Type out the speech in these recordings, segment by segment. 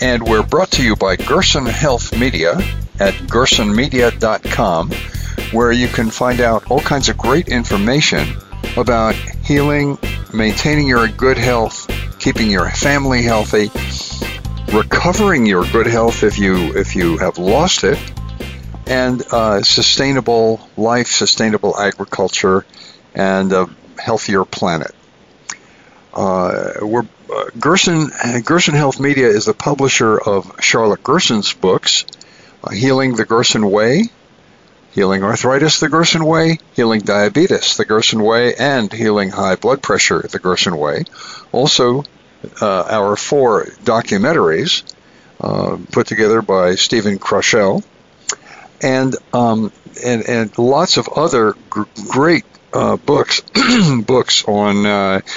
And we're brought to you by Gerson Health Media at gersonmedia.com, where you can find out all kinds of great information about healing, maintaining your good health, keeping your family healthy, recovering your good health if you have lost it, and sustainable life, sustainable agriculture, and a healthier planet. Gerson Health Media is the publisher of Charlotte Gerson's books, Healing the Gerson Way, Healing Arthritis the Gerson Way, Healing Diabetes the Gerson Way, and Healing High Blood Pressure the Gerson Way. Also, our 4 documentaries put together by Stephen Kraschel, and lots of other great books books on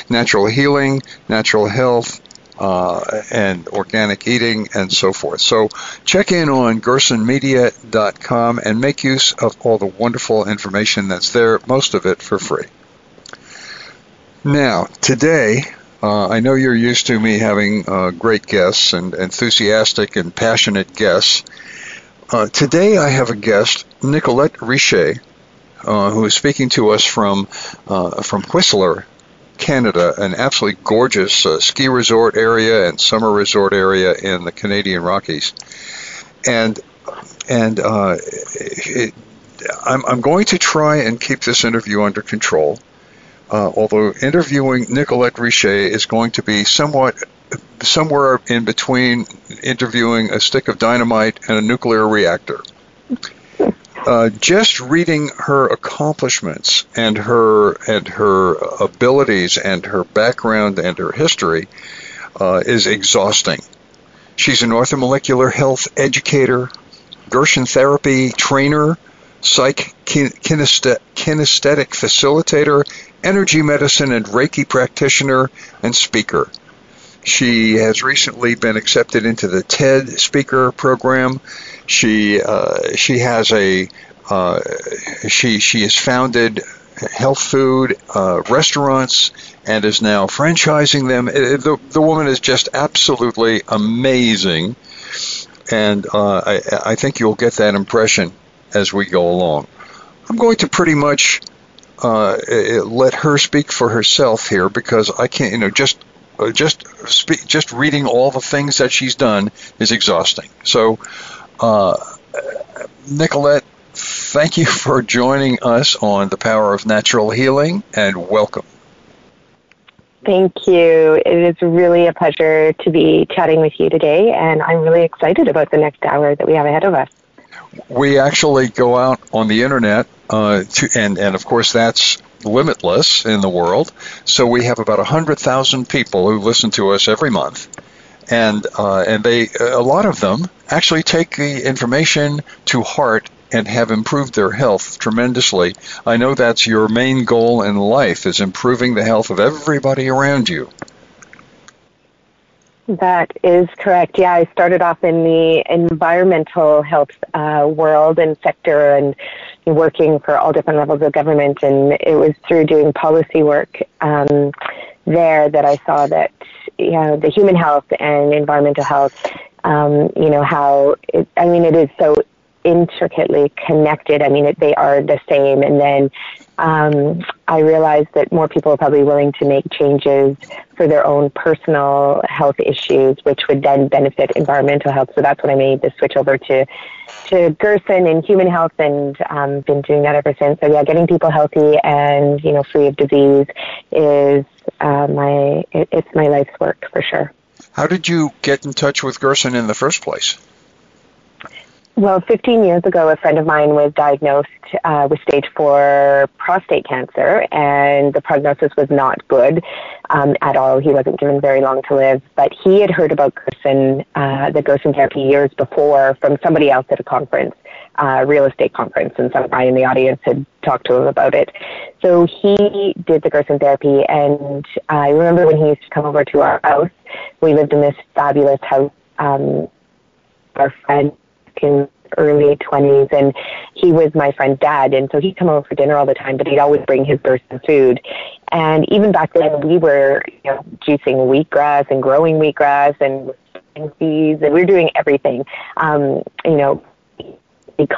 natural healing, natural health, and organic eating, and so forth. So check in on gersonmedia.com and make use of all the wonderful information that's there, most of it for free. Now, today, I know you're used to me having great guests and enthusiastic and passionate guests. Today I have a guest, Nicolette Richer, who is speaking to us from Whistler, Canada, an absolutely gorgeous ski resort area and summer resort area in the Canadian Rockies. I'm going to try and keep this interview under control, although interviewing Nicolette Richer is going to be somewhere in between interviewing a stick of dynamite and a nuclear reactor. Just reading her accomplishments and her abilities and her background and her history is exhausting. She's an orthomolecular health educator, Gerson therapy trainer, psych kinesthetic facilitator, energy medicine and Reiki practitioner, and speaker. She has recently been accepted into the TED speaker program. She has founded health food restaurants and is now franchising them. The woman is just absolutely amazing, and I think you'll get that impression as we go along. I'm going to pretty much let her speak for herself here because I can't, just reading all the things that she's done is exhausting. So, Nicolette, thank you for joining us on The Power of Natural Healing, and welcome. Thank you. It is really a pleasure to be chatting with you today, and I'm really excited about the next hour that we have ahead of us. We actually go out on the internet, and of course that's limitless in the world, so we have about 100,000 people who listen to us every month. And a lot of them actually take the information to heart and have improved their health tremendously. I know that's your main goal in life, is improving the health of everybody around you. That is correct. Yeah, I started off in the environmental health world and sector and working for all different levels of government, and it was through doing policy work there that I saw that the human health and environmental health It is so intricately connected. They are the same. And then I realized that more people are probably willing to make changes for their own personal health issues, which would then benefit environmental health. So that's when I made the switch over to Gerson and human health, and been doing that ever since. So yeah, getting people healthy and free of disease is it's my life's work for sure. How did you get in touch with Gerson in the first place? Well, 15 years ago, a friend of mine was diagnosed with stage 4 prostate cancer, and the prognosis was not good at all. He wasn't given very long to live, but he had heard about Gerson, the Gerson therapy, years before from somebody else at a conference, real estate conference, and some guy in the audience had talked to him about it. So he did the Gerson therapy, and I remember when he used to come over to our house. We lived in this fabulous house. Our friend in early 20s, and he was my friend's dad, and so he'd come over for dinner all the time, but he'd always bring his Gerson food. And even back then, we were juicing wheatgrass and growing wheatgrass and seeds, and we were doing everything,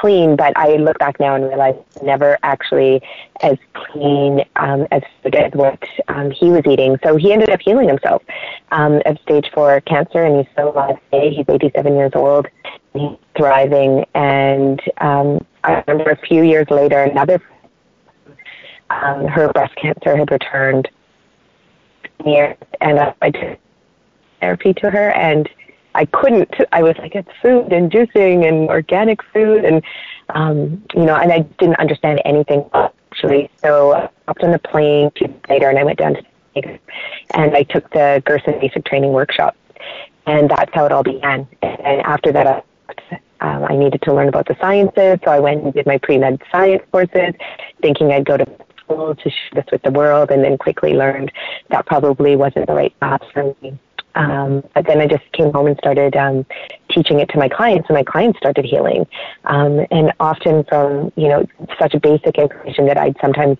clean. But I look back now and realize never actually as clean as what he was eating. So he ended up healing himself of stage 4 cancer, and he's still alive today. He's 87 years old. He's thriving. And I remember a few years later, another her breast cancer had returned, and I did therapy to her, and I couldn't. I was like, it's food and juicing and organic food, and and I didn't understand anything actually. So I hopped on a plane 2 days later, and I went down to Vegas, and I took the Gerson Basic Training Workshop, and that's how it all began. And after that, I needed to learn about the sciences, so I went and did my pre-med science courses, thinking I'd go to school to share this with the world, and then quickly learned that probably wasn't the right path for me. But then I just came home and started teaching it to my clients, and my clients started healing. And often from, such basic information that I'd sometimes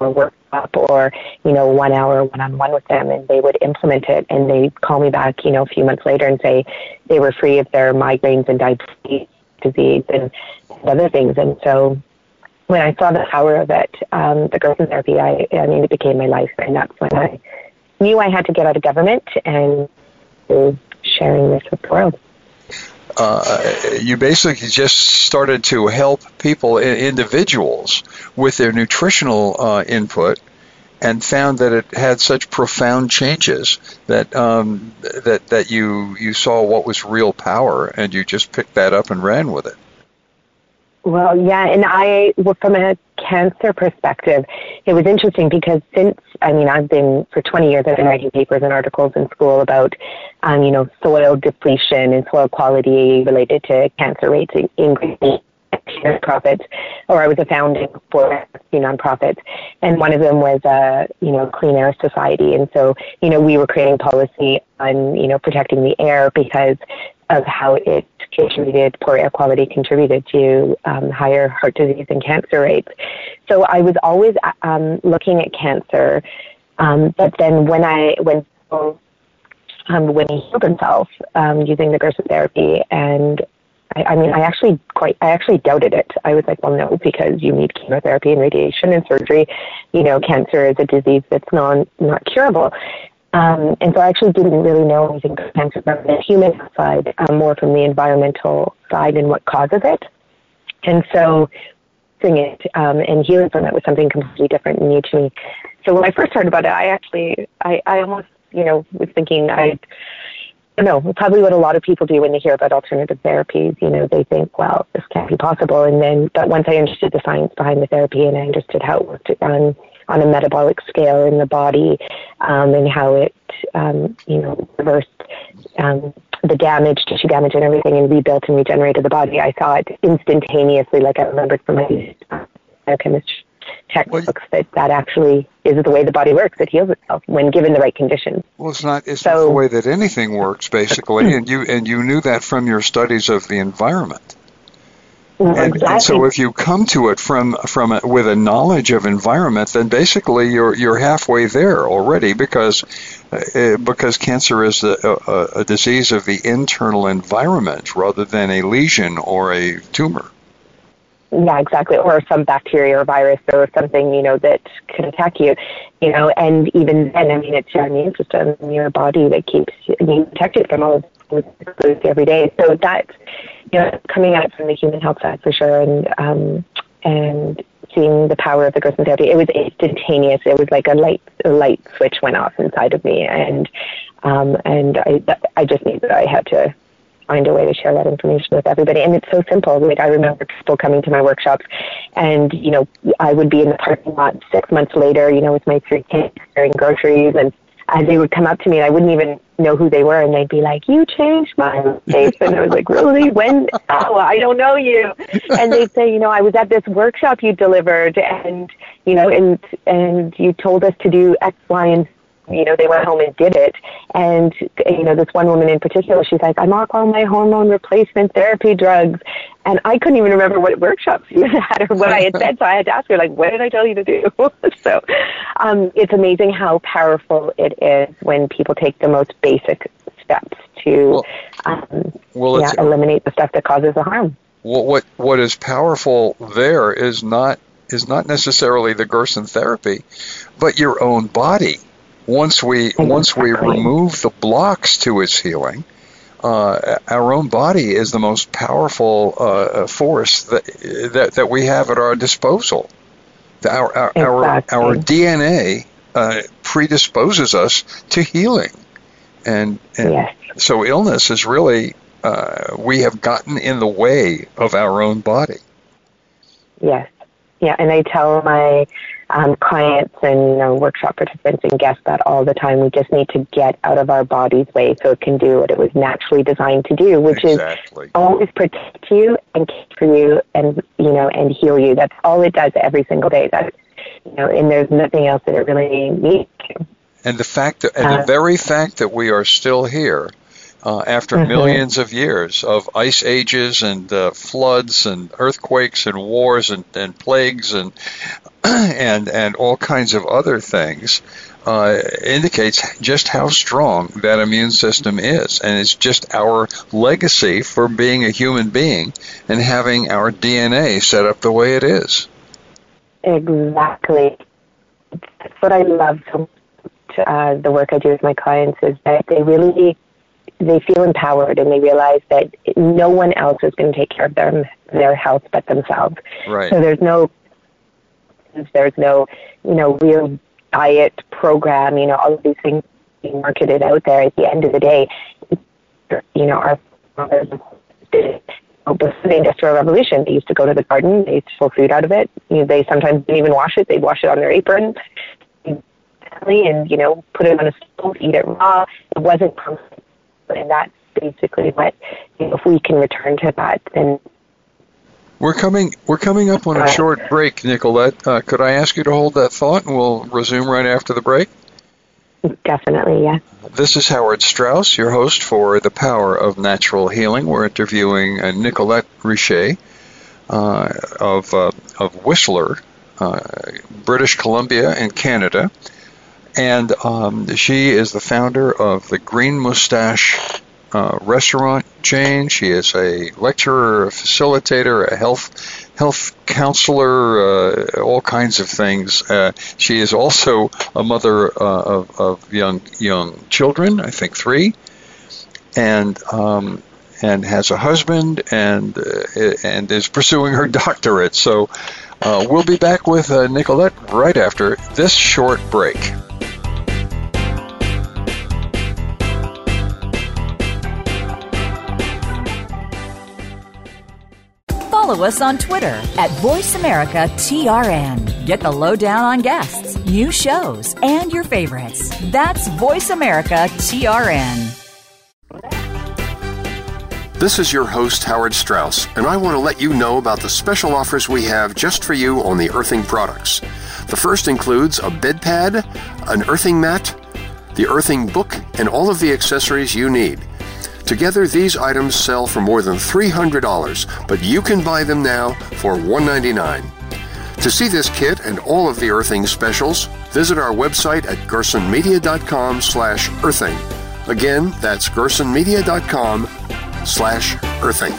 work up or, 1 hour one-on-one with them, and they would implement it, and they'd call me back, a few months later and say they were free of their migraines and diabetes disease and other things. And so when I saw the power of it, the Gerson therapy, it became my life, and that's when I knew I had to get out of government and sharing this with the world. You basically just started to help people, individuals, with their nutritional input, and found that it had such profound changes that that you saw what was real power, and you just picked that up and ran with it. Well, yeah, and from a cancer perspective, it was interesting because for 20 years, I've been writing papers and articles in school about, soil depletion and soil quality related to cancer rates in Green nonprofits, or I was a founding for nonprofits, and one of them was Clean Air Society, and so we were creating policy on protecting the air because of how it contributed, poor air quality contributed to higher heart disease and cancer rates. So I was always looking at cancer, but then when he healed himself using the Gerson therapy, and I actually doubted it. I was like, well, no, because you need chemotherapy and radiation and surgery. Cancer is a disease that's not curable. And so I actually didn't really know anything about cancer from the human side, more from the environmental side and what causes it. And so seeing it and healing from it was something completely different and new to me. So when I first heard about it, I almost, was thinking probably what a lot of people do when they hear about alternative therapies. They think, well, this can't be possible. And then, but once I understood the science behind the therapy and I understood how it worked on a metabolic scale in the body, and how it, reversed the damage, tissue damage and everything, and rebuilt and regenerated the body, I saw it instantaneously, like I remembered from my biochemistry textbooks, that actually is the way the body works. It heals itself when given the right conditions. Well, it's not the way that anything works, basically, and you knew that from your studies of the environment. Well, and so if you come to it from with a knowledge of environment, then basically you're halfway there already, because because cancer is a disease of the internal environment rather than a lesion or a tumor. Yeah, exactly. Or some bacteria or virus or something, that can attack you, and even then, it's your immune system and your body that keeps you protected from all of this every day. So that's, coming at it from the human health side for sure. And seeing the power of the Gerson therapy, it was instantaneous. It was like a light switch went off inside of me. And I just knew that I had to find a way to share that information with everybody. And it's so simple. Like, I remember people coming to my workshops and, I would be in the parking lot 6 months later, with my 3 kids carrying groceries, and they would come up to me and I wouldn't even know who they were. And they'd be like, "You changed my face." And I was like, "Really? When? Oh, I don't know you." And they'd say, "I was at this workshop you delivered and you told us to do X, Y, and Z." They went home and did it. And, this one woman in particular, she's like, "I'm on my hormone replacement therapy drugs." And I couldn't even remember what workshops you had or what I had said. So I had to ask her, like, "What did I tell you to do?" So it's amazing how powerful it is when people take the most basic steps to eliminate the stuff that causes the harm. What is powerful there is not necessarily the Gerson therapy, but your own body. Once we remove the blocks to its healing, our own body is the most powerful force that we have at our disposal. Our DNA predisposes us to healing, and so illness is really we have gotten in the way of our own body. Yes. Yeah, and I tell my clients and workshop participants and guests that all the time. We just need to get out of our body's way so it can do what it was naturally designed to do, which is always protect you and care for you and heal you. That's all it does every single day. That's and there's nothing else that it really needs to. And the very fact that we are still here after millions of years of ice ages and floods and earthquakes and wars and plagues and all kinds of other things indicates just how strong that immune system is. And it's just our legacy for being a human being and having our DNA set up the way it is. Exactly. That's what I love so much, the work I do with my clients, is that they feel empowered and they realize that no one else is going to take care of their health but themselves. Right. So there's no, real diet program, all of these things being marketed out there. At the end of the day, our fathers did it. Before the Industrial Revolution, they used to go to the garden, they used to pull food out of it. They sometimes didn't even wash it. They'd wash it on their apron and, put it on a stove, eat it raw. It wasn't constant. And that's basically what, if we can return to that, then we're coming up on a short break, Nicolette. Could I ask you to hold that thought, and we'll resume right after the break? Definitely, yeah. This is Howard Strauss, your host for The Power of Natural Healing. We're interviewing Nicolette Richer of Whistler, British Columbia in Canada. And she is the founder of the Green Moustache restaurant chain. She is a lecturer, a facilitator, a health counselor, all kinds of things. She is also a mother of young children, I think 3, and has a husband and is pursuing her doctorate. So we'll be back with Nicolette right after this short break. Follow us on Twitter at VoiceAmericaTRN. Get the lowdown on guests, new shows, and your favorites. That's VoiceAmericaTRN. This is your host, Howard Strauss, and I want to let you know about the special offers we have just for you on the earthing products. The first includes a bed pad, an earthing mat, the earthing book, and all of the accessories you need. Together, these items sell for more than $300, but you can buy them now for $199. To see this kit and all of the earthing specials, visit our website at gersonmedia.com/earthing. Again, that's gersonmedia.com/earthing.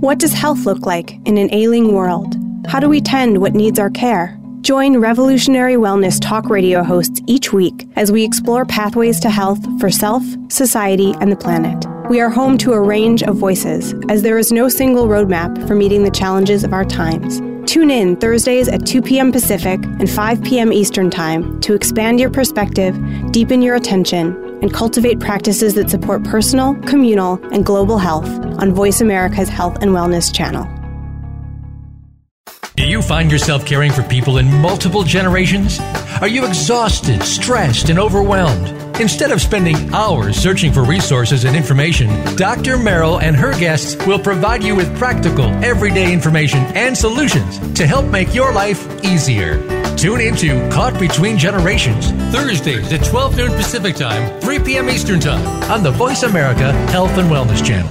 What does health look like in an ailing world? How do we tend what needs our care? Join revolutionary wellness talk radio hosts each week as we explore pathways to health for self, society, and the planet. We are home to a range of voices, as there is no single roadmap for meeting the challenges of our times. Tune in Thursdays at 2 p.m. Pacific and 5 p.m. Eastern Time to expand your perspective, deepen your attention, and cultivate practices that support personal, communal, and global health on Voice America's Health and Wellness Channel. Do you find yourself caring for people in multiple generations? Are you exhausted, stressed, and overwhelmed? Instead of spending hours searching for resources and information, Dr. Merrill and her guests will provide you with practical, everyday information and solutions to help make your life easier. Tune into Caught Between Generations, Thursdays at 12 noon Pacific Time, 3 p.m. Eastern Time, on the Voice America Health and Wellness Channel.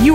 You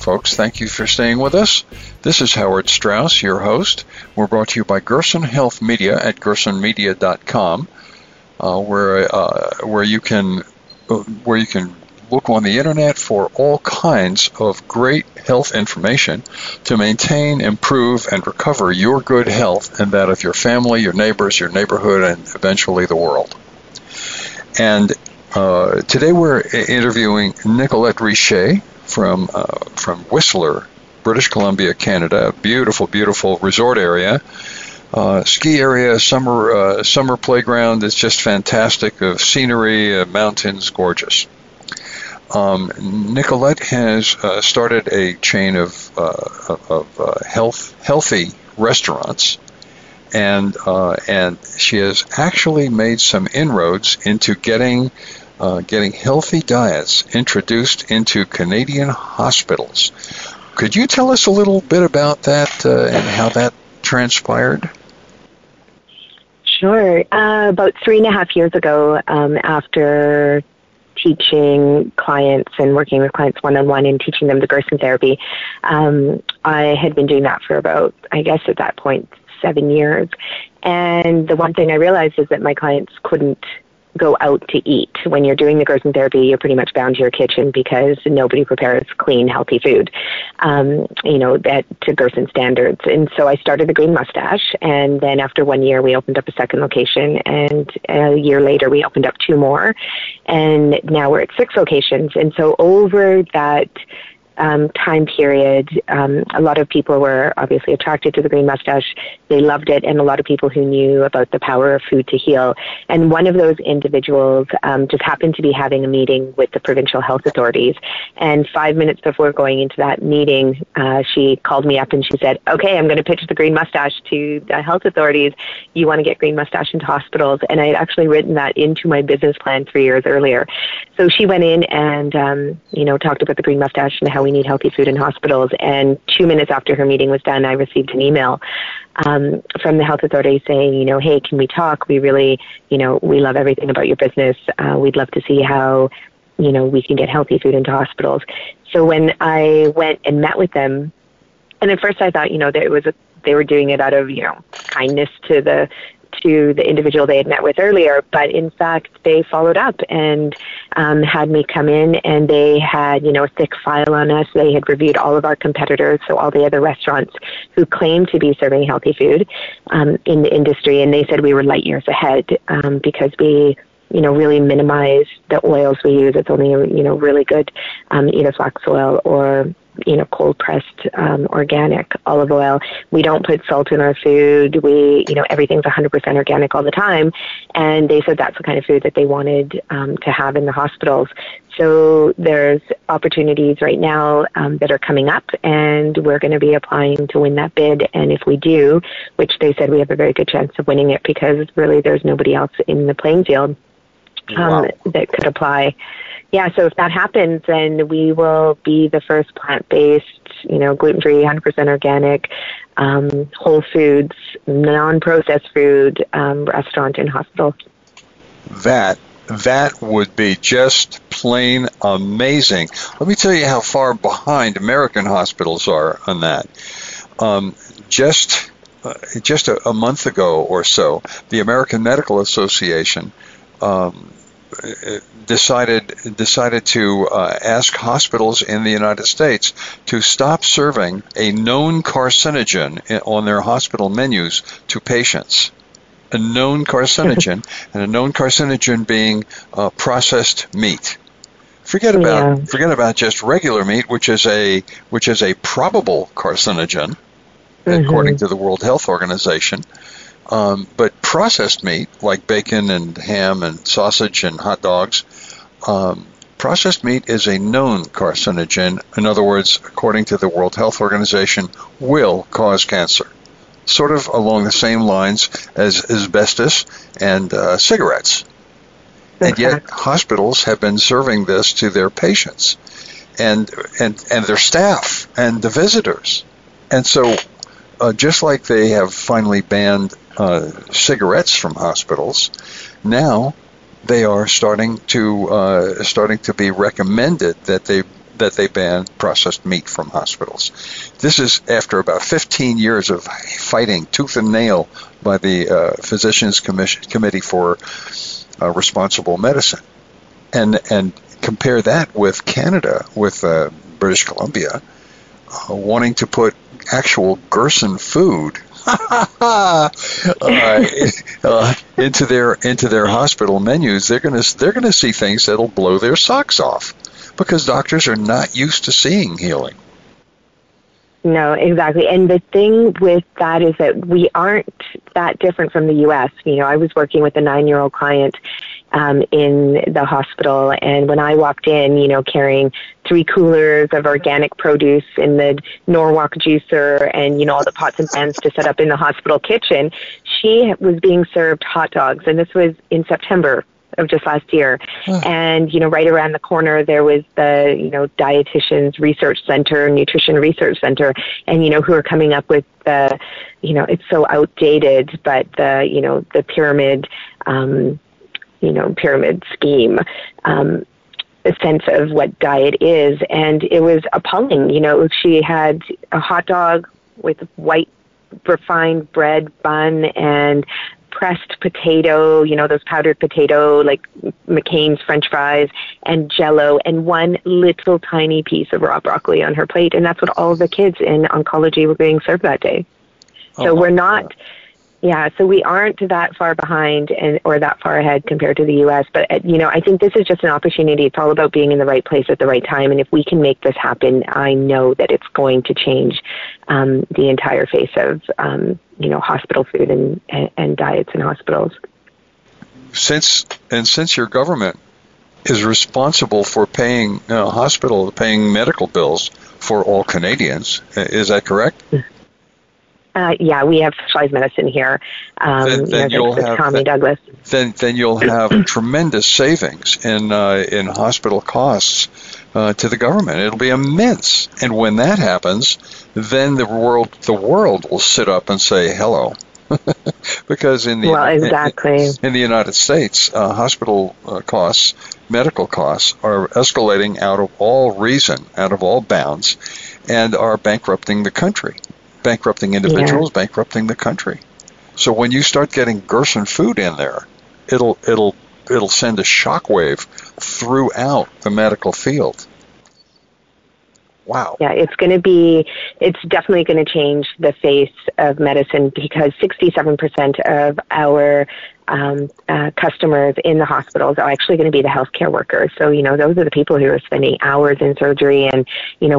Folks, thank you for staying with us. This is Howard Strauss, your host. We're brought to you by Gerson Health Media at gersonmedia.com, where you can look on the internet for all kinds of great health information to maintain, improve, and recover your good health and that of your family, your neighbors, your neighborhood, and eventually the world. And today we're interviewing Nicolette Richer from Whistler, British Columbia, Canada. A beautiful, beautiful resort area, ski area, summer playground. It's just fantastic of scenery, mountains, gorgeous. Nicolette has started a chain of healthy restaurants, and she has actually made some inroads into getting healthy diets introduced into Canadian hospitals. Could you tell us a little bit about that and how that transpired? Sure. About 3.5 years ago, after teaching clients and working with clients one-on-one and teaching them the Gerson therapy, I had been doing that for about, I guess at that point, 7 years. And the one thing I realized is that my clients couldn't go out to eat. When you're doing the Gerson therapy, you're pretty much bound to your kitchen because nobody prepares clean, healthy food, to Gerson standards. And so I started the Green Moustache, and then after 1 year, we opened up a second location, and a year later, we opened up 2 more, and now we're at 6 locations. And so over that time period, a lot of people were obviously attracted to the Green Moustache. They loved it, and a lot of people who knew about the power of food to heal. And one of those individuals just happened to be having a meeting with the provincial health authorities. And 5 minutes before going into that meeting, she called me up and she said, "Okay, I'm going to pitch the Green Moustache to the health authorities. You want to get Green Moustache into hospitals?" And I had actually written that into my business plan 3 years earlier. So she went in and talked about the Green Moustache and how we need healthy food in hospitals. And 2 minutes after her meeting was done, I received an email from the health authority saying, "Hey, can we talk? We really, we love everything about your business. We'd love to see how, we can get healthy food into hospitals." So when I went and met with them, and at first I thought, that it was they were doing it out of, kindness to the individual they had met with earlier, but in fact they followed up and had me come in, and they had a thick file on us. They had reviewed all of our competitors, so all the other restaurants who claimed to be serving healthy food in the industry, and they said we were light years ahead because we really minimize the oils we use. It's only really good either flax oil or cold pressed organic olive oil. We don't put salt in our food. We, everything's 100% organic all the time. And they said that's the kind of food that they wanted to have in the hospitals. So there's opportunities right now that are coming up, and we're going to be applying to win that bid. And if we do, which they said we have a very good chance of winning it because really there's nobody else in the playing field that could apply. Yeah, so if that happens, then we will be the first plant-based, gluten-free, 100% organic, whole foods, non-processed food restaurant and hospital. That would be just plain amazing. Let me tell you how far behind American hospitals are on that. Just a month ago or so, the American Medical Association decided to ask hospitals in the United States to stop serving a known carcinogen on their hospital menus to patients. A known carcinogen, and a known carcinogen being processed meat. Forget about just regular meat, which is a probable carcinogen, according to the World Health Organization. But processed meat, like bacon and ham and sausage and hot dogs, processed meat is a known carcinogen. In other words, according to the World Health Organization, will cause cancer. Sort of along the same lines as asbestos and cigarettes. And yet hospitals have been serving this to their patients and their staff and the visitors. And so just like they have finally banned cigarettes from hospitals, now they are starting to be recommended that they ban processed meat from hospitals. This is after about 15 years of fighting tooth and nail by the Physicians Committee for Responsible Medicine. And compare that with Canada, with British Columbia, wanting to put actual Gerson food into their hospital menus. They're gonna see things that'll blow their socks off, because doctors are not used to seeing healing. No, exactly. And the thing with that is that we aren't that different from the U.S. I was working with a 9-year-old client in the hospital, and when I walked in, carrying 3 coolers of organic produce in the Norwalk juicer and, all the pots and pans to set up in the hospital kitchen, she was being served hot dogs. And this was in September of just last year. And, right around the corner, there was the, Dietitian's Research Center, Nutrition Research Center, and, who are coming up with the, it's so outdated, but the, the pyramid, pyramid scheme, a sense of what diet is. And it was appalling. She had a hot dog with white refined bread bun and pressed potato, those powdered potato, like McCain's French fries, and Jell-O, and one little tiny piece of raw broccoli on her plate. And that's what all the kids in oncology were being served that day. So we aren't that far behind or that far ahead compared to the U.S. But, I think this is just an opportunity. It's all about being in the right place at the right time. And if we can make this happen, I know that it's going to change the entire face of, hospital food and diets in hospitals. Since your government is responsible for paying medical bills for all Canadians, is that correct? We have specialized medicine here. Tommy Douglas. Then you'll have tremendous savings in hospital costs to the government. It'll be immense. And when that happens, then the world will sit up and say hello, because in the United States, hospital costs, medical costs, are escalating out of all reason, out of all bounds, and are bankrupting the country. Bankrupting individuals, bankrupting the country. So when you start getting Gerson food in there, it'll send a shockwave throughout the medical field. Wow. Yeah, it's definitely going to change the face of medicine, because 67% of our customers in the hospitals are actually going to be the healthcare workers. So, those are the people who are spending hours in surgery and,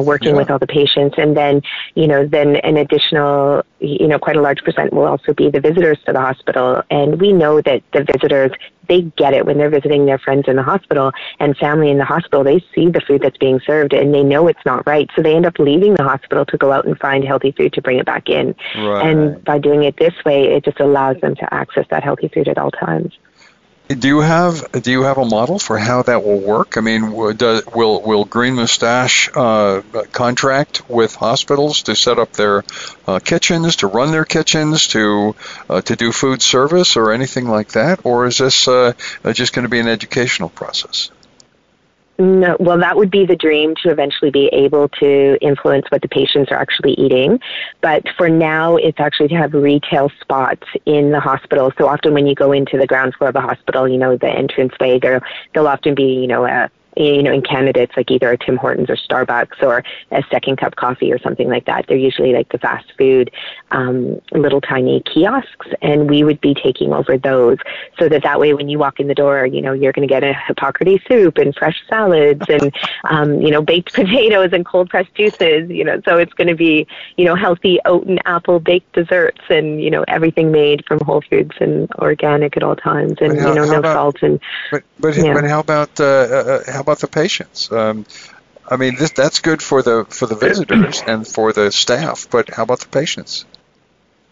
working with all the patients. And then, then an additional, quite a large percent will also be the visitors to the hospital. And we know that the visitors, they get it when they're visiting their friends in the hospital and family in the hospital. They see the food that's being served and they know it's not right. So they end up leaving the hospital to go out and find healthy food to bring it back in. Right. And by doing it this way, it just allows them to access that healthy food at all times. Do you have a model for how that will work? I mean, will Green Moustache contract with hospitals to set up their kitchens, to run their kitchens, to do food service or anything like that? Or is this just going to be an educational process? No, well, that would be the dream, to eventually be able to influence what the patients are actually eating. But for now, it's actually to have retail spots in the hospital. So often when you go into the ground floor of a hospital, the entranceway, there'll often be, in Canada, it's like either a Tim Hortons or Starbucks or a Second Cup coffee or something like that. They're usually like the fast food, little tiny kiosks, and we would be taking over those so that way when you walk in the door, you're going to get a Hippocrates soup and fresh salads and, baked potatoes and cold pressed juices, so it's going to be, healthy oat and apple baked desserts and, everything made from whole foods and organic at all times and, salt. And But how about the patients? That's good for the visitors and for the staff, but how about the patients?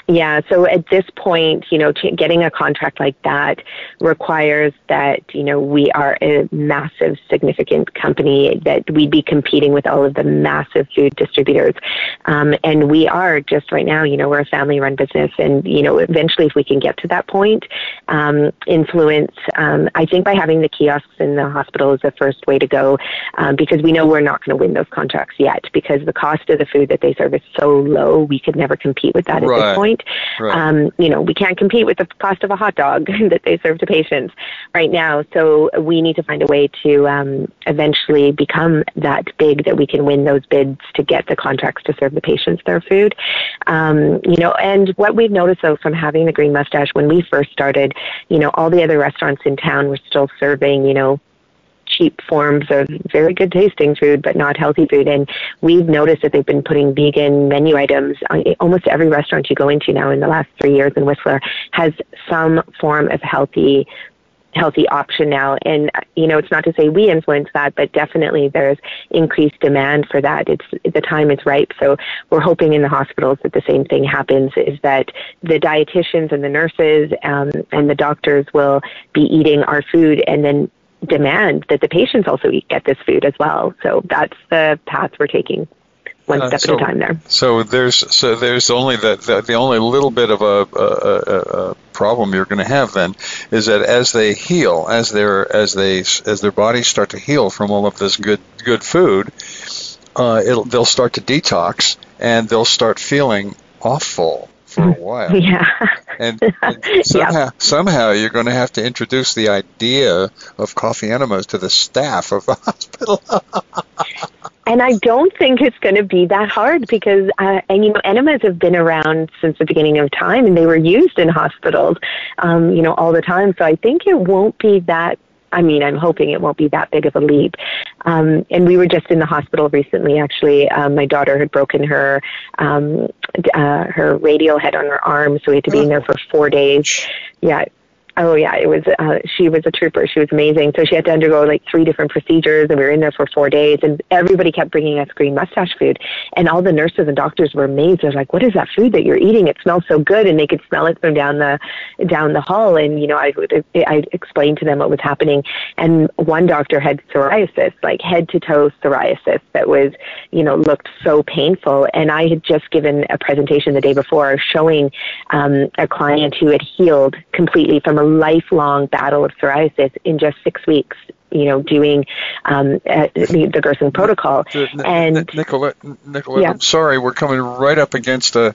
Yeah, so at this point, getting a contract like that requires that, we are a massive, significant company, that we'd be competing with all of the massive food distributors. And we are just right now, we're a family-run business. And, eventually, if we can get to that point, influence, I think by having the kiosks in the hospital is the first way to go, because we know we're not going to win those contracts yet, because the cost of the food that they serve is so low, we could never compete with that at this point. Right. We can't compete with the cost of a hot dog that they serve to patients right now. So we need to find a way to eventually become that big that we can win those bids to get the contracts to serve the patients their food. And what we've noticed, though, from having the Green Moustache, when we first started, all the other restaurants in town were still serving, cheap forms of very good tasting food, but not healthy food. And we've noticed that they've been putting vegan menu items on almost every restaurant you go into now in the last 3 years, and Whistler has some form of healthy option now. And, it's not to say we influence that, but definitely there's increased demand for that. The time is ripe. So we're hoping in the hospitals that the same thing happens, is that the dietitians and the nurses and the doctors will be eating our food and then demand that the patients also get this food as well. So that's the path we're taking, one step at a time there. So there's only the only little bit of a problem you're going to have then is that as they heal, as their bodies start to heal from all of this good food, they'll start to detox and they'll start feeling awful for a while. Yeah. And somehow you're going to have to introduce the idea of coffee enemas to the staff of the hospital. And I don't think it's going to be that hard, because, enemas have been around since the beginning of time, and they were used in hospitals, all the time. So I think it won't be that, I'm hoping it won't be that big of a leap. And we were just in the hospital recently, actually. My daughter had broken her radial head on her arm, so we had to be in there for 4 days. Yeah. Oh, yeah, it was. She was a trooper. She was amazing. So she had to undergo like 3 different procedures, and we were in there for 4 days, and everybody kept bringing us Green Moustache food. And all the nurses and doctors were amazed. They're like, what is that food that you're eating? It smells so good, and they could smell it from down the hall. And, I explained to them what was happening. And one doctor had psoriasis, like head-to-toe psoriasis that was, looked so painful. And I had just given a presentation the day before showing a client who had healed completely from a lifelong battle of psoriasis in just 6 weeks, doing the Gerson protocol. And Nicolette, yeah. I'm sorry, we're coming right up against the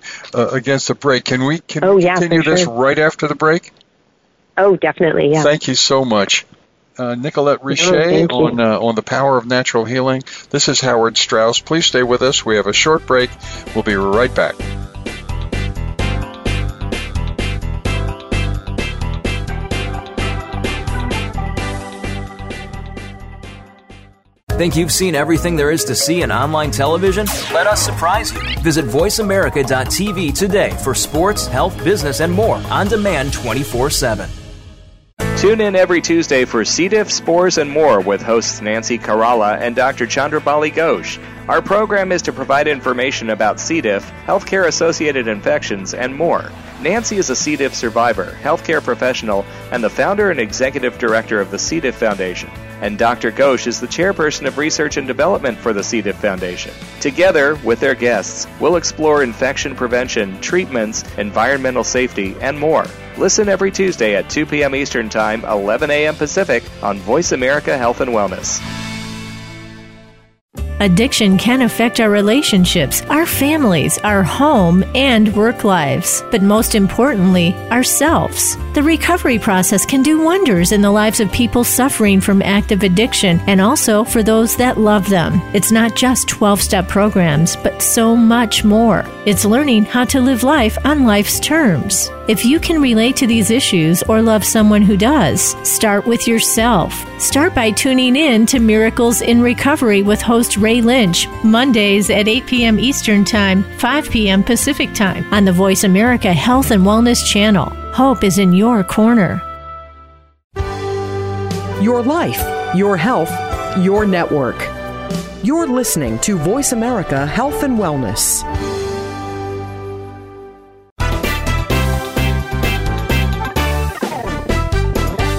break. Can we continue this right after the break? Oh, definitely, yeah. Thank you so much. Nicolette Richer on the power of natural healing. This is Howard Strauss. Please stay with us. We have a short break. We'll be right back. Think you've seen everything there is to see in online television? Let us surprise you. Visit voiceamerica.tv today for sports, health, business, and more on demand 24/7. Tune in every Tuesday for C. diff, spores, and more with hosts Nancy Kerala and Dr. Chandrabali Ghosh. Our program is to provide information about C. diff, healthcare-associated infections, and more. Nancy is a C. diff survivor, healthcare professional, and the founder and executive director of the C. diff Foundation. And Dr. Ghosh is the chairperson of research and development for the C. diff Foundation. Together, with their guests, we'll explore infection prevention, treatments, environmental safety, and more. Listen every Tuesday at 2 p.m. Eastern Time, 11 a.m. Pacific on Voice America Health and Wellness. Addiction can affect our relationships, our families, our home, and work lives, but most importantly, ourselves. The recovery process can do wonders in the lives of people suffering from active addiction and also for those that love them. It's not just 12-step programs, but so much more. It's learning how to live life on life's terms. If you can relate to these issues or love someone who does, start with yourself. Start by tuning in to Miracles in Recovery with host Ray Lynch, Mondays at 8 p.m. Eastern Time, 5 p.m. Pacific Time on the Voice America Health and Wellness Channel. Hope is in your corner. Your life, your health, your network. You're listening to Voice America Health and Wellness.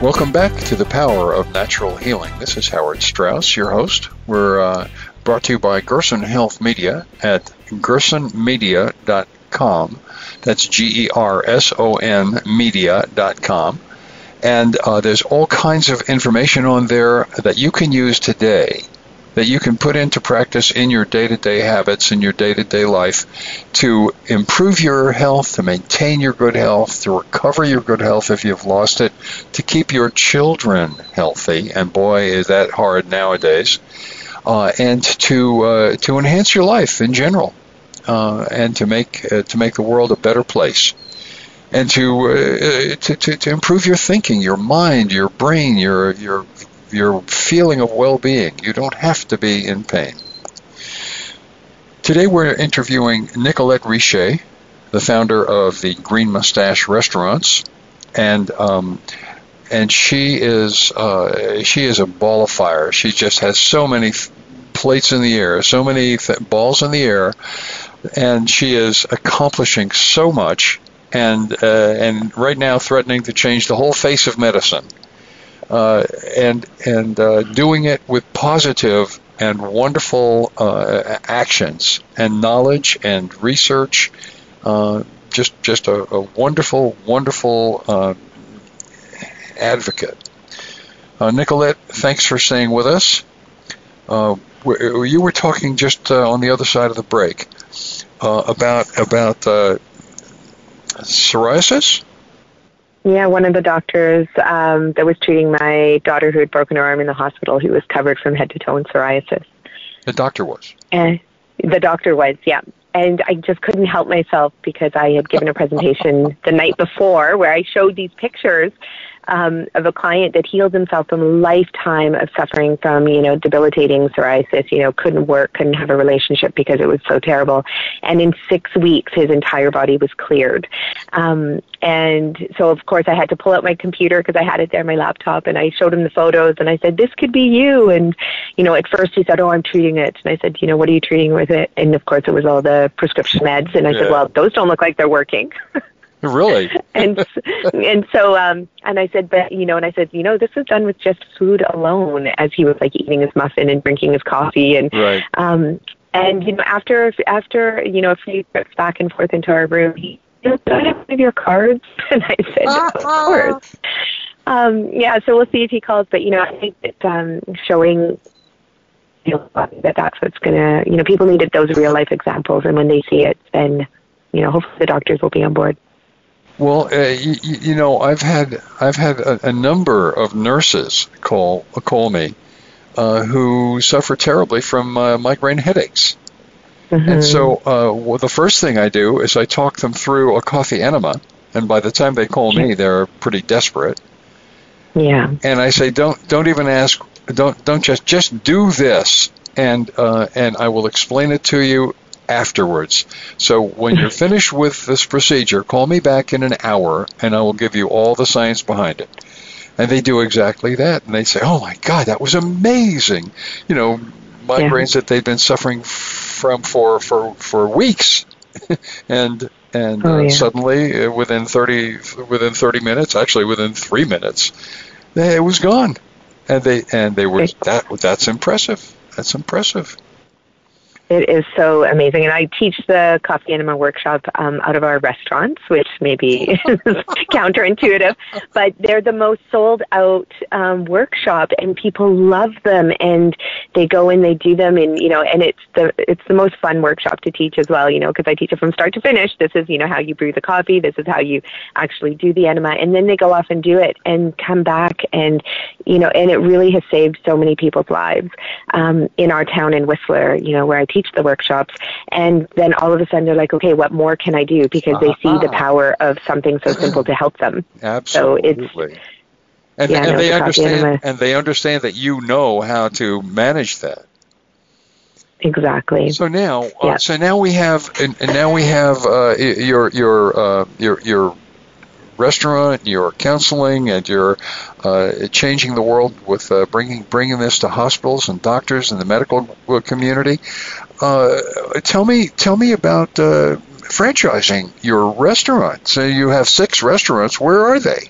Welcome back to The Power of Natural Healing. This is Howard Strauss, your host. We're brought to you by Gerson Health Media at gersonmedia.com. That's Gerson media.com. And there's all kinds of information on there that you can use today, that you can put into practice in your day-to-day habits, in your day-to-day life, to improve your health, to maintain your good health, to recover your good health if you've lost it, to keep your children healthy, and boy, is that hard nowadays, and to enhance your life in general, and to make the world a better place, and to improve your thinking, your mind, your brain, your feeling of well-being. You don't have to be in pain. Today we're interviewing Nicolette Richer, the founder of the Green Moustache restaurants, and she is a ball of fire. She just has so many plates in the air, so many balls in the air, and she is accomplishing so much, and right now threatening to change the whole face of medicine. And doing it with positive and wonderful actions and knowledge and research, just a wonderful advocate. Nicolette, thanks for staying with us. You were talking just on the other side of the break about psoriasis. Yeah, one of the doctors that was treating my daughter who had broken her arm in the hospital, he was covered from head to toe in psoriasis. The doctor was? The doctor was, yeah. And I just couldn't help myself because I had given a presentation the night before where I showed these pictures of a client that healed himself from a lifetime of suffering from, debilitating psoriasis, couldn't work, couldn't have a relationship because it was so terrible. And in 6 weeks, his entire body was cleared. And so, of course, I had to pull out my computer because I had it there, my laptop, and I showed him the photos and I said, this could be you. And, at first he said, oh, I'm treating it. And I said, what are you treating with it? And, of course, it was all the prescription meds. And I said, well, those don't look like they're working. Really? And so I said, but, this was done with just food alone, as he was eating his muffin and drinking his coffee. And, right. And, you know, after you know, a few trips back and forth into our room, he goes, "Do I have one of your cards?" And I said, "No, of course." Yeah, so we'll see if he calls. But, you know, I think that showing, you know, that that's what's going to, you know, people needed those real-life examples. And when they see it, then, you know, hopefully the doctors will be on board. Well, you know, I've had a number of nurses call me who suffer terribly from migraine headaches. Mm-hmm. And so well, the first thing I do is I talk them through a coffee enema, and by the time they call me, they're pretty desperate. Yeah. And I say, don't even ask, don't just do this, and I will explain it to you afterwards. So when you're finished with this procedure, call me back in an hour and I will give you all the science behind it. And they do exactly that. And they say, "Oh my God, that was amazing." You know, migraines that they've been suffering from for weeks. and suddenly within 3 minutes, it was gone. And they were, that's impressive. That's impressive. It is so amazing, and I teach the coffee enema workshop out of our restaurants, which may be counterintuitive, but they're the most sold-out workshop, and people love them, and they go and they do them, and you know, and it's the most fun workshop to teach as well, you know, because I teach it from start to finish. This is, you know, how you brew the coffee. This is how you actually do the enema, and then they go off and do it and come back, and you know, and it really has saved so many people's lives in our town in Whistler, you know, where I teach the workshops, and then all of a sudden they're like, "Okay, what more can I do?" Because they see the power of something so simple to help them. Absolutely. So it's, and they understand that you know how to manage that. Exactly. So now, we have your restaurant, your counseling, and your changing the world with bringing this to hospitals and doctors and the medical community. Tell me about franchising your restaurant. So you have 6 restaurants. Where are they?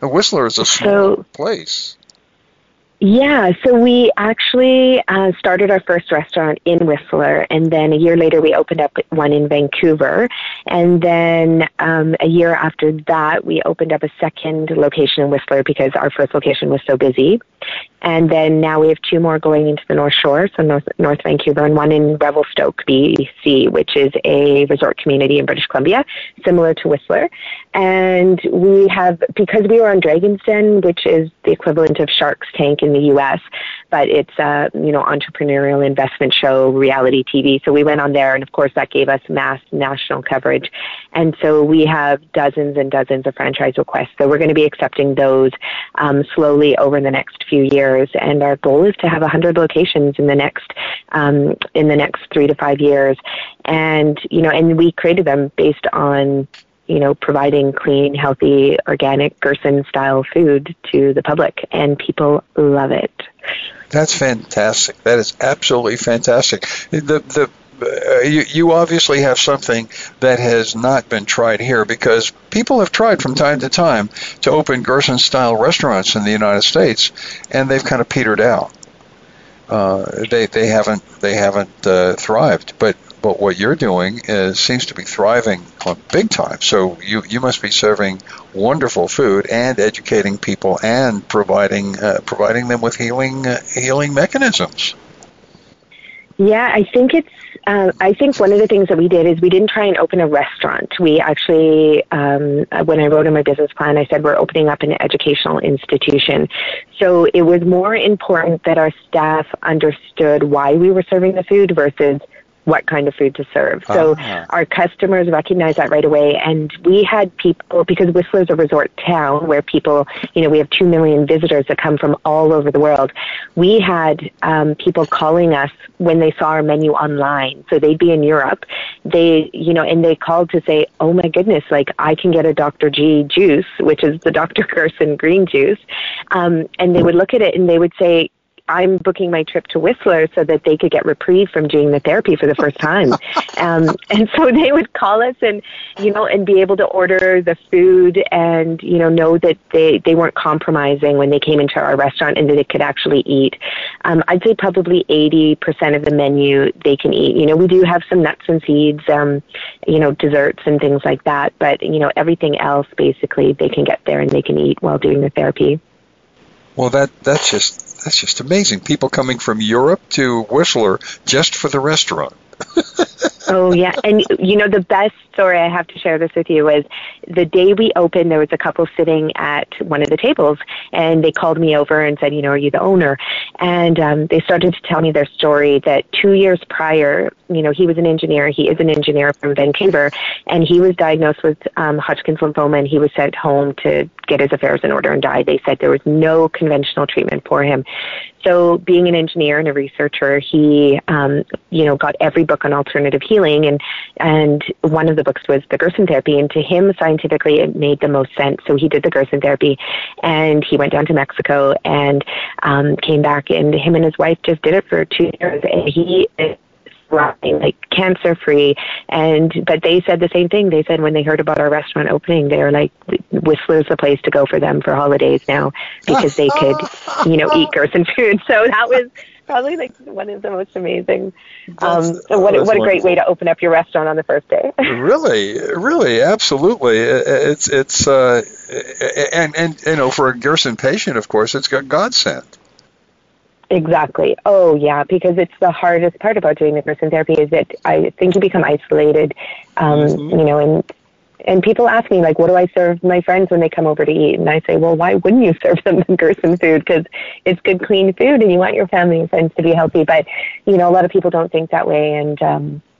Whistler is a small place. Yeah, so we actually started our first restaurant in Whistler, and then a year later we opened up one in Vancouver, and then a year after that we opened up a second location in Whistler because our first location was so busy. And then now we have 2 more going into the North Shore, so North Vancouver, and one in Revelstoke, BC, which is a resort community in British Columbia, similar to Whistler. And we have, because we were on Dragon's Den, which is the equivalent of Shark's Tank in the U.S., but it's a, you know, entrepreneurial investment show, reality TV. So we went on there, and of course that gave us mass national coverage. And so we have dozens and dozens of franchise requests. So we're going to be accepting those slowly over the next few years. And our goal is to have 100 locations in the next 3 to 5 years. And, you know, and we created them based on, you know, providing clean, healthy, organic Gerson-style food to the public, and people love it. That's fantastic. That is absolutely fantastic. You obviously have something that has not been tried here, because people have tried from time to time to open Gerson-style restaurants in the United States, and they've kind of petered out. They haven't thrived, but what you're doing seems to be thriving big time. So you must be serving wonderful food and educating people and providing them with healing mechanisms. Yeah, I think it's. I think one of the things that we did is we didn't try and open a restaurant. We actually, when I wrote in my business plan, I said we're opening up an educational institution. So it was more important that our staff understood why we were serving the food versus what kind of food to serve. So our customers recognize that right away. And we had people, because Whistler's a resort town where people, you know, we have 2 million visitors that come from all over the world. We had people calling us when they saw our menu online. So they'd be in Europe. They, you know, and they called to say, "Oh my goodness, like I can get a Dr. G juice," which is the Dr. Gerson green juice. And they would look at it and they would say, I'm booking my trip to Whistler so that they could get reprieve from doing the therapy for the first time. And so they would call us and, you know, and be able to order the food and, you know that they weren't compromising when they came into our restaurant and that they could actually eat. I'd say probably 80% of the menu they can eat. You know, we do have some nuts and seeds, you know, desserts and things like that. But, you know, everything else, basically, they can get there and they can eat while doing the therapy. Well, that's just amazing. People coming from Europe to Whistler just for the restaurant. Oh, yeah. And, you know, the best story, I have to share this with you, was the day we opened, there was a couple sitting at one of the tables, and they called me over and said, you know, are you the owner? And they started to tell me their story that 2 years prior, you know, he was an engineer. He is an engineer from Vancouver, and he was diagnosed with Hodgkin's lymphoma, and he was sent home to get his affairs in order and died. They said there was no conventional treatment for him. So being an engineer and a researcher, he, you know, got every book on alternative healing, and one of the books was the Gerson therapy, and to him, scientifically, it made the most sense. So he did the Gerson therapy, and he went down to Mexico and came back, and him and his wife just did it for 2 years, and he is thriving, like cancer-free. But they said the same thing. They said when they heard about our restaurant opening, they were like, Whistler's the place to go for them for holidays now, because they could, you know, eat Gerson food. So that was probably like one of the most amazing. What a great way to open up your restaurant on the first day. Really, absolutely. It's and you know, for a Gerson patient, of course, it's got godsend. Exactly. Oh, yeah, because it's the hardest part about doing the Gerson therapy is that I think you become isolated, mm-hmm. you know, and people ask me, like, what do I serve my friends when they come over to eat? And I say, well, why wouldn't you serve them the Gerson food? Because it's good, clean food, and you want your family and friends to be healthy. But, you know, a lot of people don't think that way. And,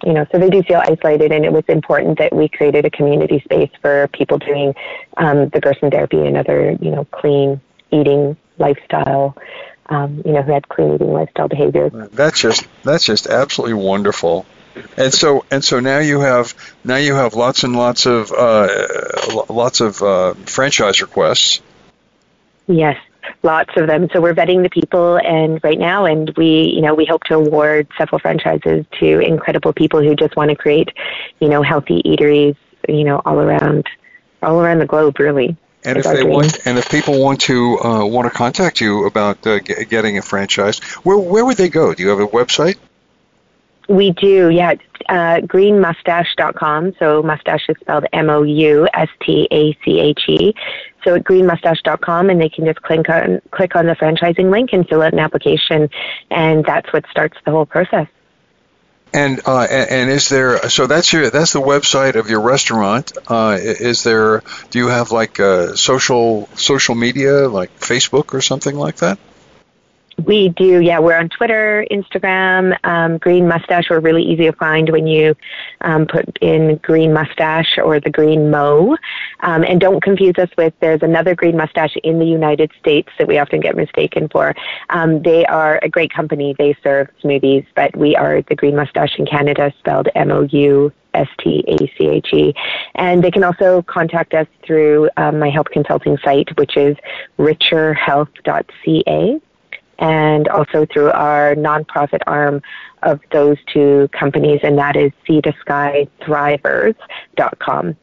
you know, so they do feel isolated. And it was important that we created a community space for people doing the Gerson therapy and other, you know, clean eating lifestyle, you know, who had clean eating lifestyle behaviors. That's just absolutely wonderful. And so now you have lots and lots of franchise requests. Yes, lots of them. So we're vetting the people right now, and we hope to award several franchises to incredible people who just want to create, you know, healthy eateries, you know, all around the globe, really. And if they want, and if people want to contact you about getting a franchise, where would they go? Do you have a website? We do, yeah. Greenmoustache.com. So mustache is spelled MOUSTACHE. So at greenmoustache.com, and they can just click on the franchising link and fill out an application, and that's what starts the whole process. And is there, so that's the website of your restaurant. Do you have like social media, like Facebook or something like that? We do, yeah. We're on Twitter, Instagram, Green Moustache. We're really easy to find when you put in Green Moustache or the Green Mo. And don't confuse us with, there's another Green Moustache in the United States that we often get mistaken for. They are a great company. They serve smoothies, but we are the Green Moustache in Canada, spelled MOUSTACHE. And they can also contact us through my health consulting site, which is richerhealth.ca. And also through our nonprofit arm of those two companies, and that is SeaToSkyThrivers.com.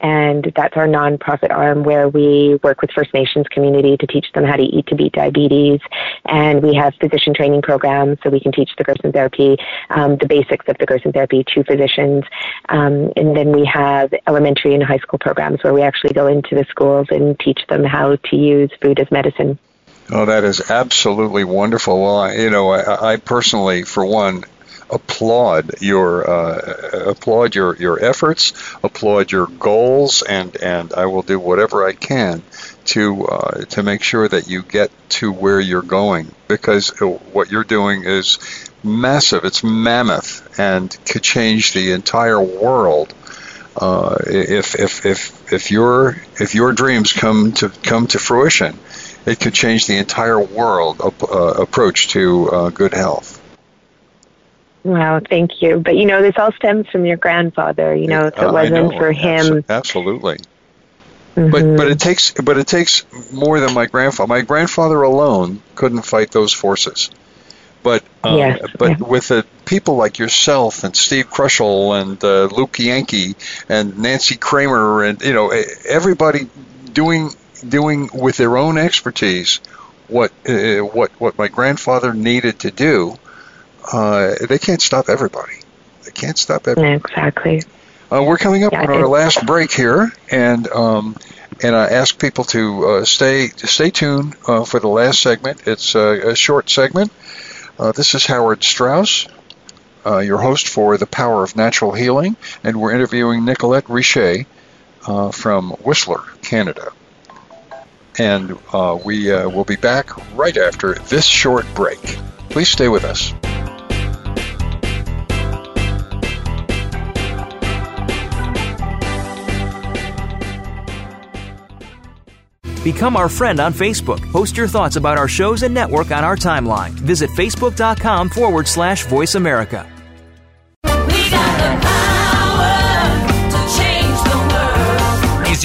And that's our nonprofit arm where we work with First Nations community to teach them how to eat to beat diabetes. And we have physician training programs so we can teach the Gerson therapy, the basics of the Gerson therapy to physicians. And then we have elementary and high school programs where we actually go into the schools and teach them how to use food as medicine. Oh, that is absolutely wonderful. Well, I personally, for one, applaud your efforts, applaud your goals, and I will do whatever I can to make sure that you get to where you're going, because what you're doing is massive. It's mammoth and could change the entire world. If your dreams come to fruition, it could change the entire world approach to good health. Wow, thank you. But, you know, this all stems from your grandfather, you know, if it wasn't for him. Absolutely. Mm-hmm. But it takes more than my grandfather. My grandfather alone couldn't fight those forces. But with people like yourself and Steve Kraschel and Luke Yankee and Nancy Kramer and everybody doing with their own expertise what my grandfather needed to do, they can't stop everybody. They can't stop everybody. Exactly. We're coming up on our last break here, and I ask people to stay tuned for the last segment. It's a short segment. This is Howard Strauss, your host for The Power of Natural Healing, and we're interviewing Nicolette Richer from Whistler, Canada. And we will be back right after this short break. Please stay with us. Become our friend on Facebook. Post your thoughts about our shows and network on our timeline. Visit Facebook.com/Voice America. We got the power to change the world. Is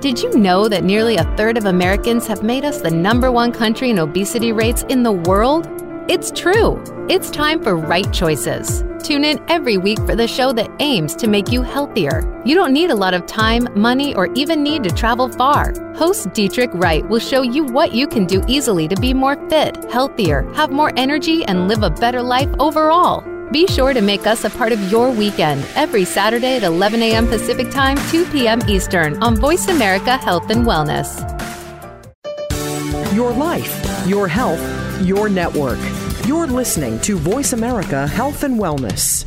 Did you know that nearly a third of Americans have made us the #1 country in obesity rates in the world? It's true. It's time for Right Choices. Tune in every week for the show that aims to make you healthier. You don't need a lot of time, money, or even need to travel far. Host Dietrich Wright will show you what you can do easily to be more fit, healthier, have more energy, and live a better life overall. Be sure to make us a part of your weekend every Saturday at 11 a.m. Pacific Time, 2 p.m. Eastern on Voice America Health and Wellness. Your life, your health, your network. You're listening to Voice America Health and Wellness.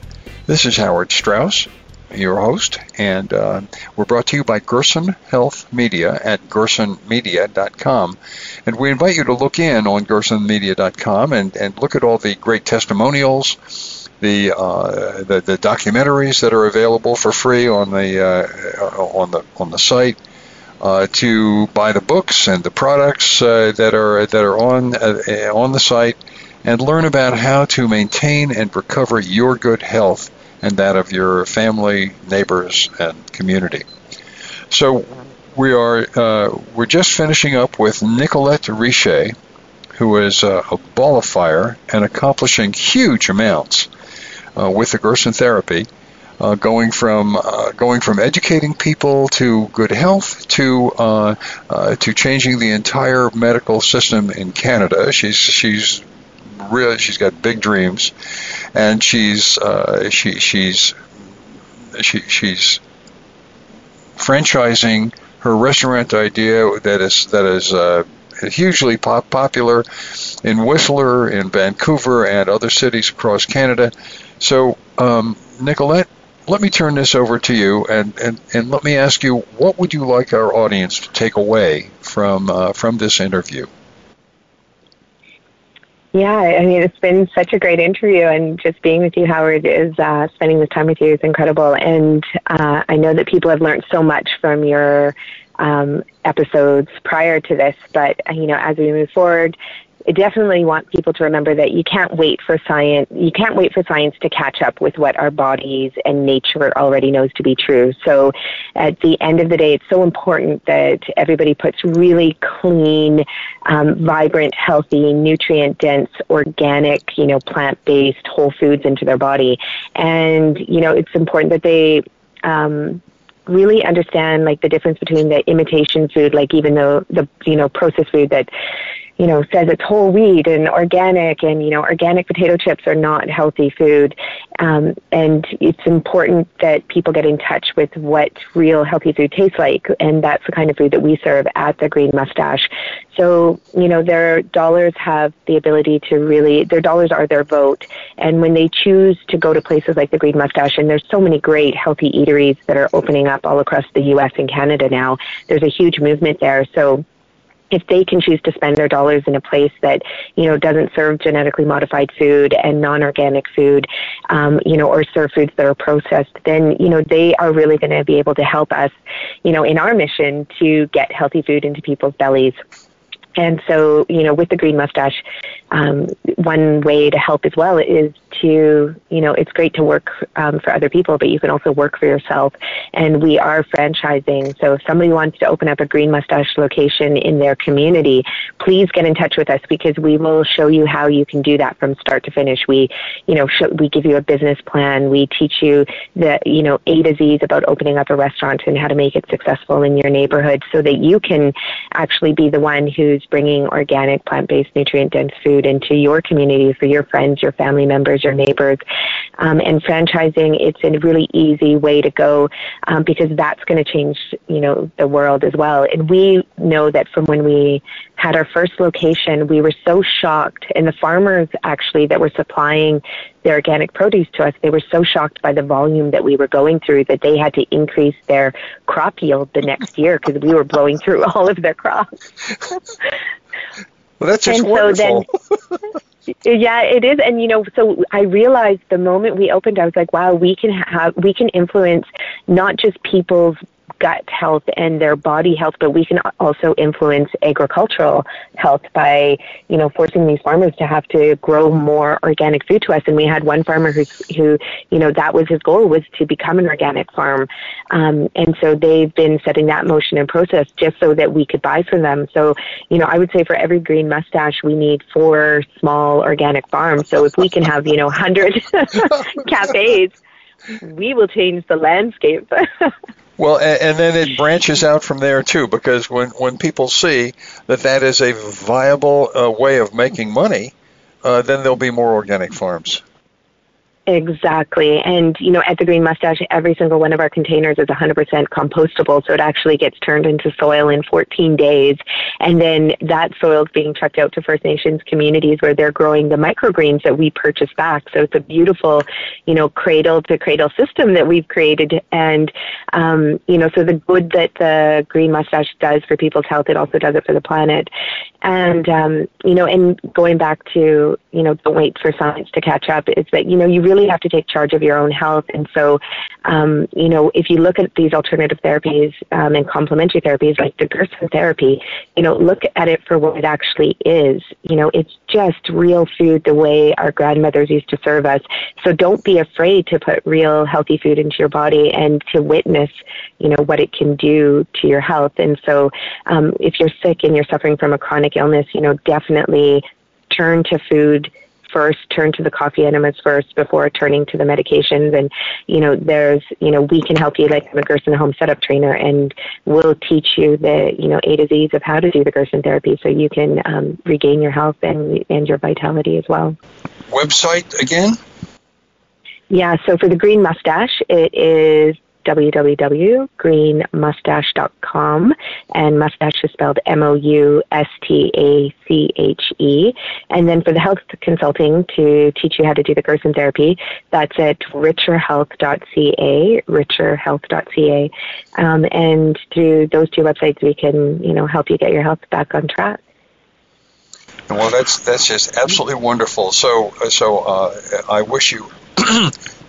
This is Howard Strauss, your host, and we're brought to you by Gerson Health Media at gersonmedia.com. And we invite you to look in on gersonmedia.com and look at all the great testimonials, the documentaries that are available for free on the site. To buy the books and the products that are on the site, and learn about how to maintain and recover your good health and that of your family, neighbors, and community. So we are we're just finishing up with Nicolette Richer, who is a ball of fire and accomplishing huge amounts with the Gerson therapy. Going from educating people to good health to changing the entire medical system in Canada. She's got big dreams, and she's franchising her restaurant idea that is hugely popular in Whistler, in Vancouver, and other cities across Canada. So Nicolette, let me turn this over to you, and let me ask you, what would you like our audience to take away from this interview? Yeah, I mean, it's been such a great interview, and just being with you, Howard, is spending this time with you is incredible. And I know that people have learned so much from your episodes prior to this, but, as we move forward, I definitely want people to remember that you can't wait for science. You can't wait for science to catch up with what our bodies and nature already knows to be true. So at the end of the day, it's so important that everybody puts really clean, vibrant, healthy, nutrient-dense, organic, plant-based whole foods into their body. And, it's important that they really understand like the difference between the imitation food, like even though the, processed food that, says it's whole wheat and organic and, organic potato chips are not healthy food. And it's important that people get in touch with what real healthy food tastes like. And that's the kind of food that we serve at the Green Moustache. So, their dollars have the ability to really, their dollars are their vote. And when they choose to go to places like the Green Moustache, and there's so many great healthy eateries that are opening up all across the U.S. and Canada now, there's a huge movement there. So if they can choose to spend their dollars in a place that, doesn't serve genetically modified food and non-organic food, or serve foods that are processed, then, they are really going to be able to help us, in our mission to get healthy food into people's bellies. And so, with the Green Moustache, one way to help as well is to, it's great to work for other people, but you can also work for yourself. And we are franchising. So if somebody wants to open up a Green Moustache location in their community, please get in touch with us because we will show you how you can do that from start to finish. We, we give you a business plan. We teach you the, A to Z's about opening up a restaurant and how to make it successful in your neighborhood so that you can actually be the one who's bringing organic, plant-based, nutrient-dense food into your community for your friends, your family members, your neighbors. And franchising, it's a really easy way to go because that's going to change, the world as well. And we know that from when we had our first location, we were so shocked, and the farmers actually that were supplying their organic produce to us, they were so shocked by the volume that we were going through that they had to increase their crop yield the next year because we were blowing through all of their crops. Well, that's just wonderful. Yeah, it is. And, so I realized the moment we opened, I was like, wow, we can influence not just people's gut health and their body health, but we can also influence agricultural health by, forcing these farmers to have to grow more organic food to us. And we had one farmer who that was his goal, was to become an organic farm. And so they've been setting that motion and process just so that we could buy from them. So, I would say for every Green Moustache, we need 4 small organic farms. So if we can have, 100 cafes, we will change the landscape. Well, and then it branches out from there, too, because when people see that is a viable way of making money, then there'll be more organic farms. Exactly. And, at the Green Moustache, every single one of our containers is 100% compostable. So it actually gets turned into soil in 14 days. And then that soil is being trucked out to First Nations communities where they're growing the microgreens that we purchase back. So it's a beautiful, cradle to cradle system that we've created. And, so the good that the Green Moustache does for people's health, it also does it for the planet. And, and going back to, don't wait for science to catch up, is that, you really have to take charge of your own health. And so, if you look at these alternative therapies and complementary therapies like the Gerson therapy, look at it for what it actually is. It's just real food the way our grandmothers used to serve us. So don't be afraid to put real healthy food into your body and to witness, what it can do to your health. And so if you're sick and you're suffering from a chronic illness, definitely turn to food first, turn to the coffee enemas first before turning to the medications. And, we can help you, like I'm a Gerson home setup trainer, and we'll teach you the, A to Z's of how to do the Gerson therapy so you can regain your health and your vitality as well. Website again? Yeah, so for the Green Moustache, it is www.greenmoustache.com, and moustache is spelled MOUSTACHE. And then for the health consulting to teach you how to do the Gerson therapy, that's at richerhealth.ca, richerhealth.ca. And through those 2 websites, we can, help you get your health back on track. Well, that's just absolutely wonderful. So I wish you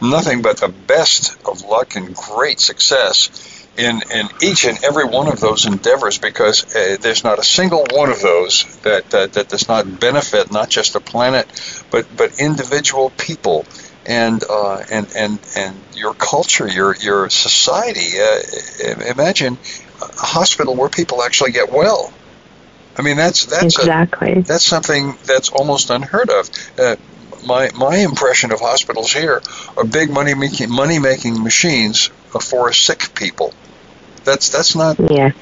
nothing but the best of luck and great success in each and every one of those endeavors, because there's not a single one of those that does not benefit not just the planet, but individual people and your culture, your society. Imagine a hospital where people actually get well. I mean, that's exactly that's something that's almost unheard of. My impression of hospitals here are big money-making machines for sick people. That's not what a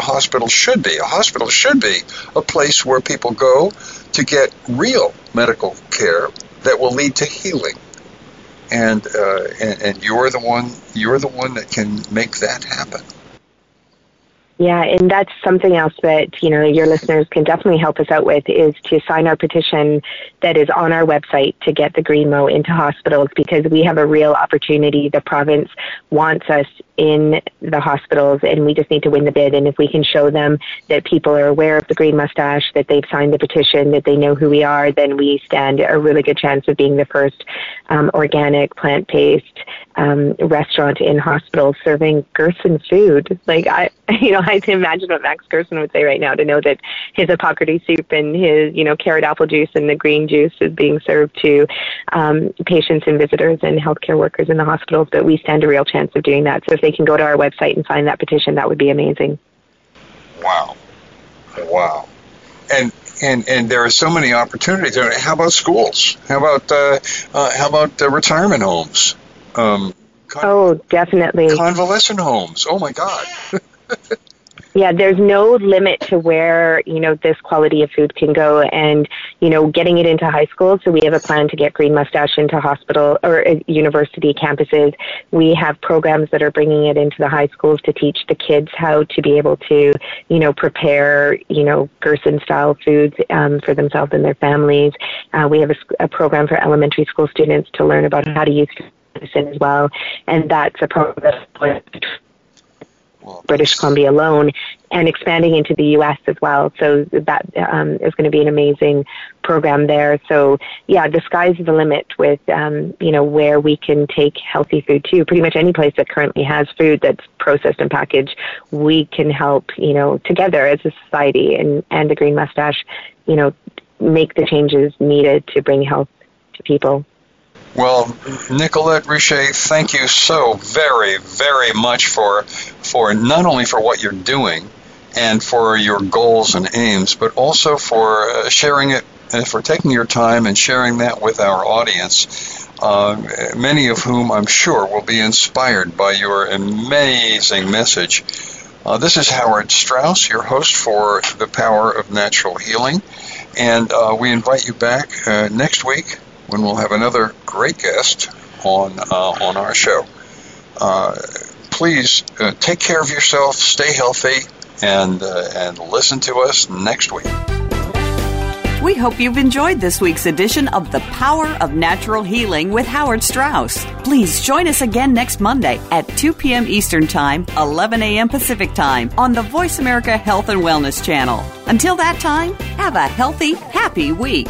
hospital should be. A hospital should be a place where people go to get real medical care that will lead to healing. And you're the one that can make that happen. Yeah, and that's something else that, you know, your listeners can definitely help us out with is to sign our petition that is on our website to get the Green Mo into hospitals, because we have a real opportunity. The province wants us in the hospitals, and we just need to win the bid. And if we can show them that people are aware of the Green Moustache, that they've signed the petition, that they know who we are, then we stand a really good chance of being the first organic, plant-based restaurant in hospitals serving Gerson food. Like, I can imagine what Max Gerson would say right now to know that his Hippocrates soup and his, carrot apple juice and the green juice is being served to patients and visitors and healthcare workers in the hospitals, but we stand a real chance of doing that. So if they can go to our website and sign that petition, that would be amazing. Wow. And there are so many opportunities. How about schools? How about retirement homes? Definitely. Convalescent homes. Oh, my God. Yeah, there's no limit to where, this quality of food can go, and, getting it into high school. So we have a plan to get Green Moustache into hospital or university campuses. We have programs that are bringing it into the high schools to teach the kids how to be able to, prepare, Gerson-style foods for themselves and their families. We have a program for elementary school students to learn about how to use medicine as well, and that's a program that British Columbia alone, and expanding into the U.S. as well. So that is going to be an amazing program there. So, yeah, the sky's the limit with, where we can take healthy food to. Pretty much any place that currently has food that's processed and packaged, we can help, together as a society and the Green Moustache, make the changes needed to bring health to people. Well, Nicolette Richer, thank you so very, very much for not only for what you're doing and for your goals and aims, but also for sharing it and for taking your time and sharing that with our audience, many of whom I'm sure will be inspired by your amazing message. This is Howard Strauss, your host for The Power of Natural Healing, and we invite you back next week, when we'll have another great guest on our show. Please take care of yourself, stay healthy, and listen to us next week. We hope you've enjoyed this week's edition of The Power of Natural Healing with Howard Strauss. Please join us again next Monday at 2 p.m. Eastern Time, 11 a.m. Pacific Time on the Voice America Health and Wellness Channel. Until that time, have a healthy, happy week.